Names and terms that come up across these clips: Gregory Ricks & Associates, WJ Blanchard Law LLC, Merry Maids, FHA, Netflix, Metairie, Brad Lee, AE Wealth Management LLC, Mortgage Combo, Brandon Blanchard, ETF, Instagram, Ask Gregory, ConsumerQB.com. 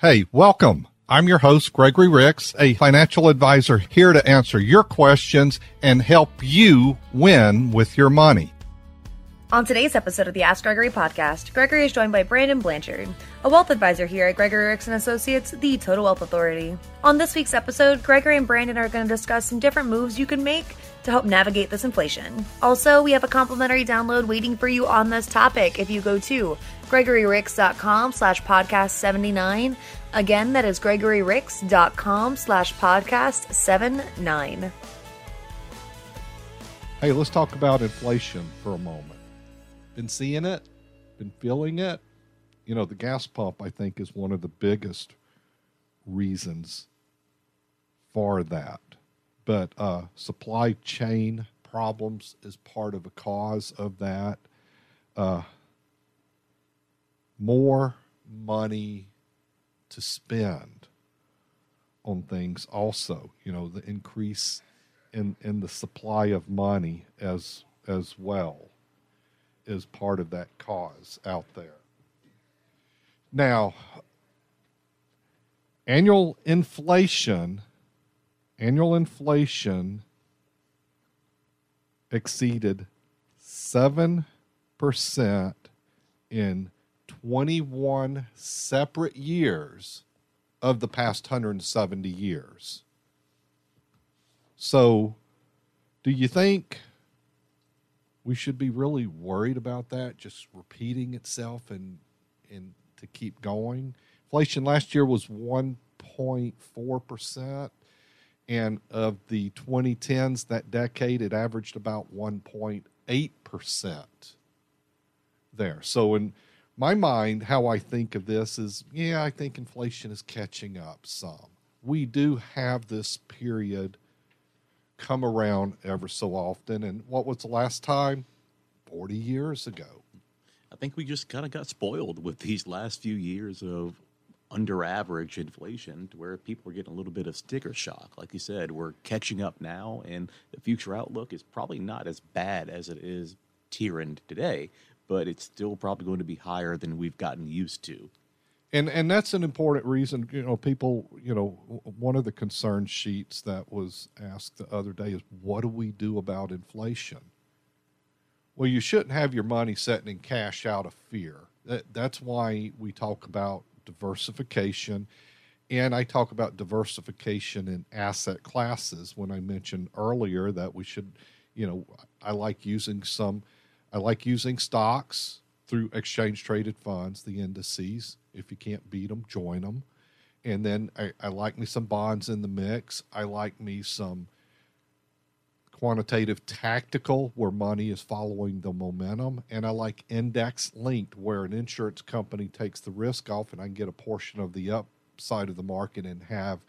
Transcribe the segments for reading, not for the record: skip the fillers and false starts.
Hey, welcome. I'm your host, Gregory Ricks, a financial advisor here to answer your questions and help you win with your money. On today's episode of the Ask Gregory podcast, Gregory is joined by Brandon Blanchard, a wealth advisor here at Gregory Ricks & Associates, the Total Wealth Authority. On this week's episode, Gregory and Brandon are going to discuss some different moves you can make to help navigate this inflation. Also, we have a complimentary download waiting for you on this topic if you go to GregoryRicks.com/podcast79. Again, that is GregoryRicks.com/podcast79. Hey, let's talk about inflation for a moment. Been seeing it, been feeling it. You know, the gas pump, I think, is one of the biggest reasons for that. But supply chain problems is part of a cause of that. More money to spend on things also, you know, the increase in the supply of money as well is part of that cause out there. Now, annual inflation exceeded 7% in 21 separate years of the past 170 years. So, do you think we should be really worried about that just repeating itself and to keep going? Inflation last year was 1.4%, and of the 2010s, that decade, it averaged about 1.8% there. So in my mind, how I think of this is, yeah, I think inflation is catching up some. We do have this period come around ever so often. And what was the last time? 40 years ago. I think we just kind of got spoiled with these last few years of under average inflation to where people are getting a little bit of sticker shock. Like you said, we're catching up now, and the future outlook is probably not as bad as it is tier end today, but it's still probably going to be higher than we've gotten used to. And that's an important reason, you know, people, you know, one of the concern sheets that was asked the other day is, what do we do about inflation? Well, you shouldn't have your money sitting in cash out of fear. That's why we talk about diversification. And I talk about diversification in asset classes when I mentioned earlier that we should, you know, I like using stocks through exchange-traded funds, the indices. If you can't beat them, join them. And then I like me some bonds in the mix. I like me some quantitative tactical where money is following the momentum. And I like index-linked where an insurance company takes the risk off and I can get a portion of the upside of the market and have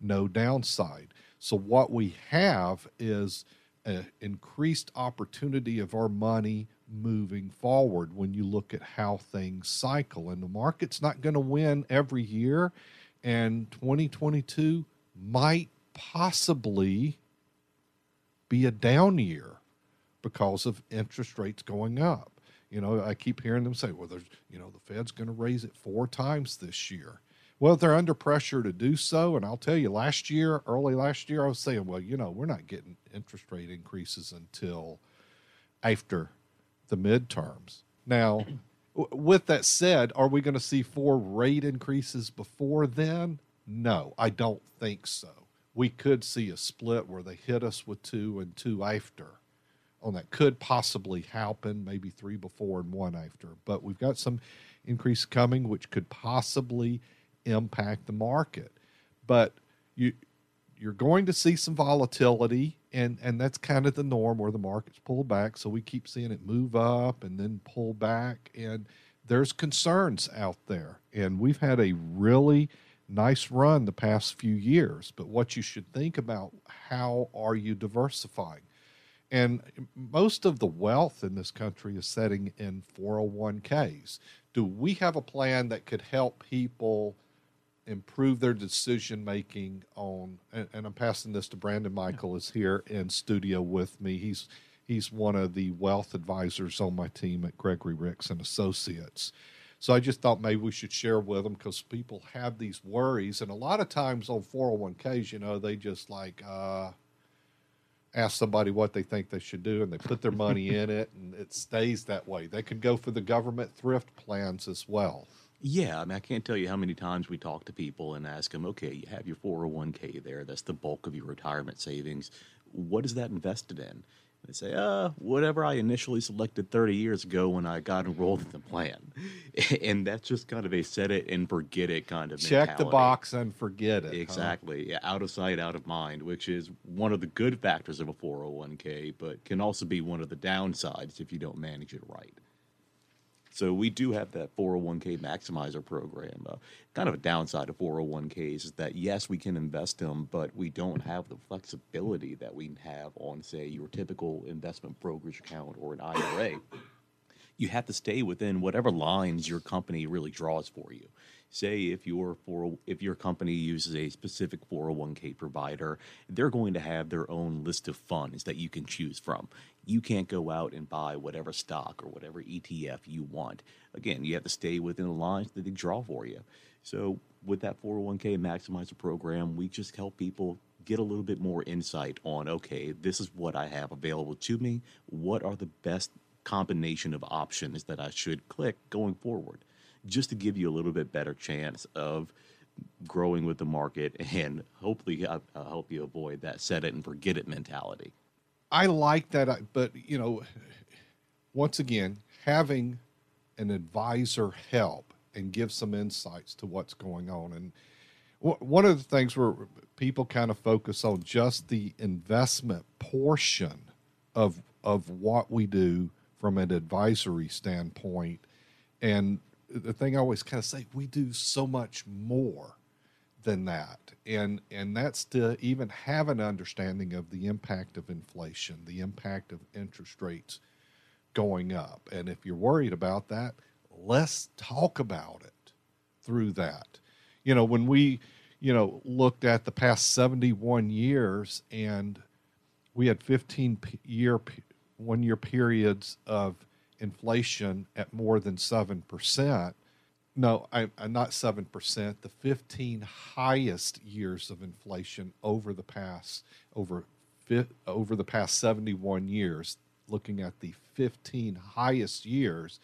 no downside. So what we have is an increased opportunity of our money moving forward when you look at how things cycle. And the market's not going to win every year. And 2022 might possibly be a down year because of interest rates going up. You know, I keep hearing them say, well, there's, you know, the Fed's going to raise it 4 times this year. Well, they're under pressure to do so. And I'll tell you, early last year, I was saying, well, you know, we're not getting interest rate increases until after the midterms. Now, with that said, are we going to see 4 rate increases before then? No, I don't think so. We could see a split where they hit us with 2 and 2 after. On that could possibly happen, maybe 3 before and 1 after. But we've got some increase coming, which could possibly impact the market. But you're going to see some volatility, and that's kind of the norm where the market's pulled back. So we keep seeing it move up and then pull back, and there's concerns out there. And we've had a really nice run the past few years. But what you should think about, how are you diversifying? And most of the wealth in this country is sitting in 401ks. Do we have a plan that could help people improve their decision-making on, and I'm passing this to Brandon. Michael is here in studio with me. He's one of the wealth advisors on my team at Gregory Ricks and Associates. So I just thought maybe we should share with them because people have these worries. And a lot of times on 401ks, you know, they just like ask somebody what they think they should do and they put their money in it and it stays that way. They could go for the government thrift plans as well. Yeah, I mean, I can't tell you how many times we talk to people and ask them, okay, you have your 401k there. That's the bulk of your retirement savings. What is that invested in? And they say, whatever I initially selected 30 years ago when I got enrolled in the plan. And that's just kind of a set it and forget it kind of mentality. Check the box and forget it. Exactly. Huh? Out of sight, out of mind, which is one of the good factors of a 401k, but can also be one of the downsides if you don't manage it right. So we do have that 401k maximizer program. Kind of a downside of 401ks is that, yes, we can invest them, but we don't have the flexibility that we have on, say, your typical investment brokerage account or an IRA. You have to stay within whatever lines your company really draws for you. Say if your company uses a specific 401k provider, they're going to have their own list of funds that you can choose from. You can't go out and buy whatever stock or whatever ETF you want. Again, you have to stay within the lines that they draw for you. So with that 401k maximizer program, we just help people get a little bit more insight on, okay, this is what I have available to me. What are the best combination of options that I should click going forward, just to give you a little bit better chance of growing with the market and hopefully help you avoid that set it and forget it mentality. I like that. But, you know, once again, having an advisor help and give some insights to what's going on. And one of the things where people kind of focus on just the investment portion of what we do from an advisory standpoint. And the thing I always kind of say, we do so much more than that. And that's to even have an understanding of the impact of inflation, the impact of interest rates going up. And if you're worried about that, let's talk about it through that. You know, when we, you know, looked at the past 71 years and we had 15-year periods of inflation at more than 7%. No, I'm not 7%, the 15 highest years of inflation over the past 71 years, looking at the 15 highest years,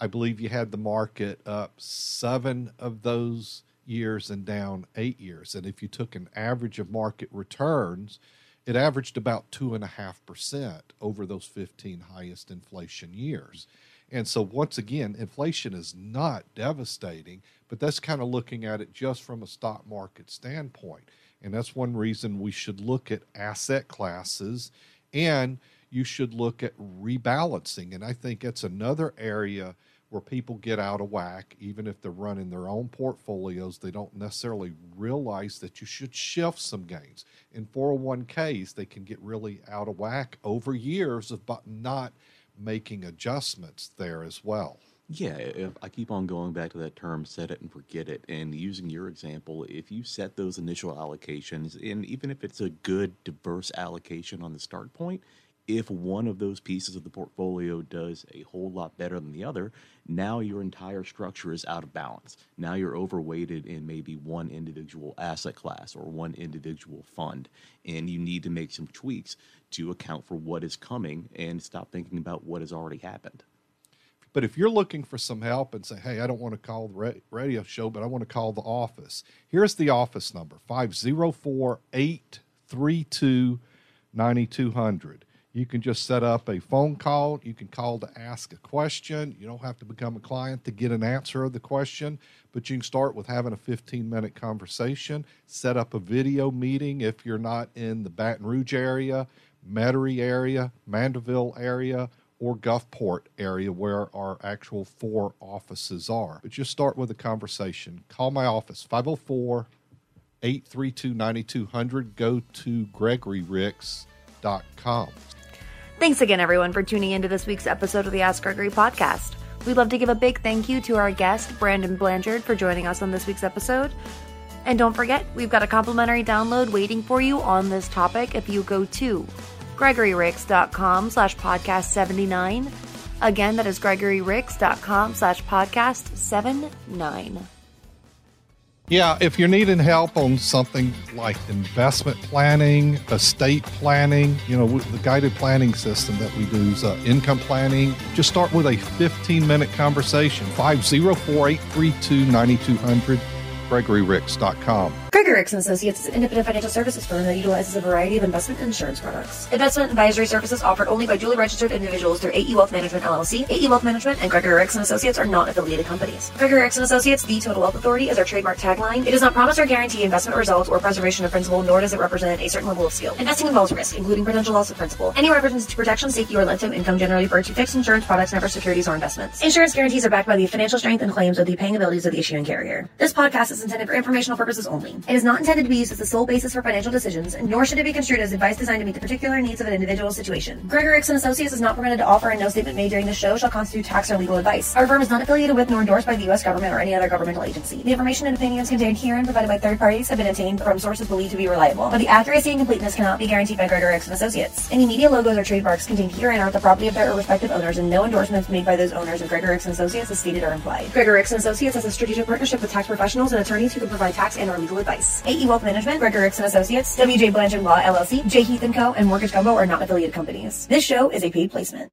I believe you had the market up 7 of those years and down 8 years. And if you took an average of market returns, it averaged about 2.5% over those 15 highest inflation years. And so once again, inflation is not devastating, but that's kind of looking at it just from a stock market standpoint. And that's one reason we should look at asset classes, and you should look at rebalancing. And I think that's another area where people get out of whack. Even if they're running their own portfolios, they don't necessarily realize that you should shift some gains. In 401ks, they can get really out of whack over years of not making adjustments there as well. Yeah, if I keep on going back to that term, set it and forget it. And using your example, if you set those initial allocations, and even if it's a good, diverse allocation on the start point, if one of those pieces of the portfolio does a whole lot better than the other, now your entire structure is out of balance. Now you're overweighted in maybe one individual asset class or one individual fund, and you need to make some tweaks to account for what is coming and stop thinking about what has already happened. But if you're looking for some help and say, hey, I don't want to call the radio show, but I want to call the office, here's the office number, 504-832-9200. You can just set up a phone call. You can call to ask a question. You don't have to become a client to get an answer of the question, but you can start with having a 15-minute conversation, set up a video meeting if you're not in the Baton Rouge area, Metairie area, Mandeville area, or Gulfport area where our actual 4 offices are. But just start with a conversation. Call my office, 504-832-9200. Go to GregoryRicks.com. Thanks again, everyone, for tuning into this week's episode of the Ask Gregory podcast. We'd love to give a big thank you to our guest, Brandon Blanchard, for joining us on this week's episode. And don't forget, we've got a complimentary download waiting for you on this topic if you go to GregoryRicks.com/podcast79. Again, that is gregoryricks.com/podcast79. Yeah, if you're needing help on something like investment planning, estate planning, you know, the guided planning system that we do is income planning. Just start with a 15-minute conversation. 504-832-9200, GregoryRicks.com. Gregory Ricks & Associates is an independent financial services firm that utilizes a variety of investment and insurance products. Investment advisory services offered only by duly registered individuals through AE Wealth Management LLC. AE Wealth Management and Gregory Ricks & Associates are not affiliated companies. Gregory Ricks & Associates, the Total Wealth Authority, is our trademark tagline. It does not promise or guarantee investment results or preservation of principal, nor does it represent a certain level of skill. Investing involves risk, including potential loss of principal. Any references to protection, safety, or lifetime income generally refer to fixed insurance products, never securities or investments. Insurance guarantees are backed by the financial strength and claims of the paying abilities of the issuing carrier. This podcast is intended for informational purposes only. It is not intended to be used as the sole basis for financial decisions, and nor should it be construed as advice designed to meet the particular needs of an individual situation. Gregory Ricks & Associates is not permitted to offer, and no statement made during the show shall constitute tax or legal advice. Our firm is not affiliated with nor endorsed by the U.S. government or any other governmental agency. The information and opinions contained herein provided by third parties have been obtained from sources believed to be reliable, but the accuracy and completeness cannot be guaranteed by Gregory Ricks & Associates. Any media logos or trademarks contained herein are the property of their respective owners, and no endorsements made by those owners of Gregory Ricks & Associates as stated or implied. Gregory Ricks & Associates has a strategic partnership with tax professionals and attorneys who can provide tax and/or legal advice. AE Wealth Management, Gregory Ricks & Associates, WJ Blanchard Law LLC, J. Heath & Co., and Mortgage Combo are not affiliated companies. This show is a paid placement.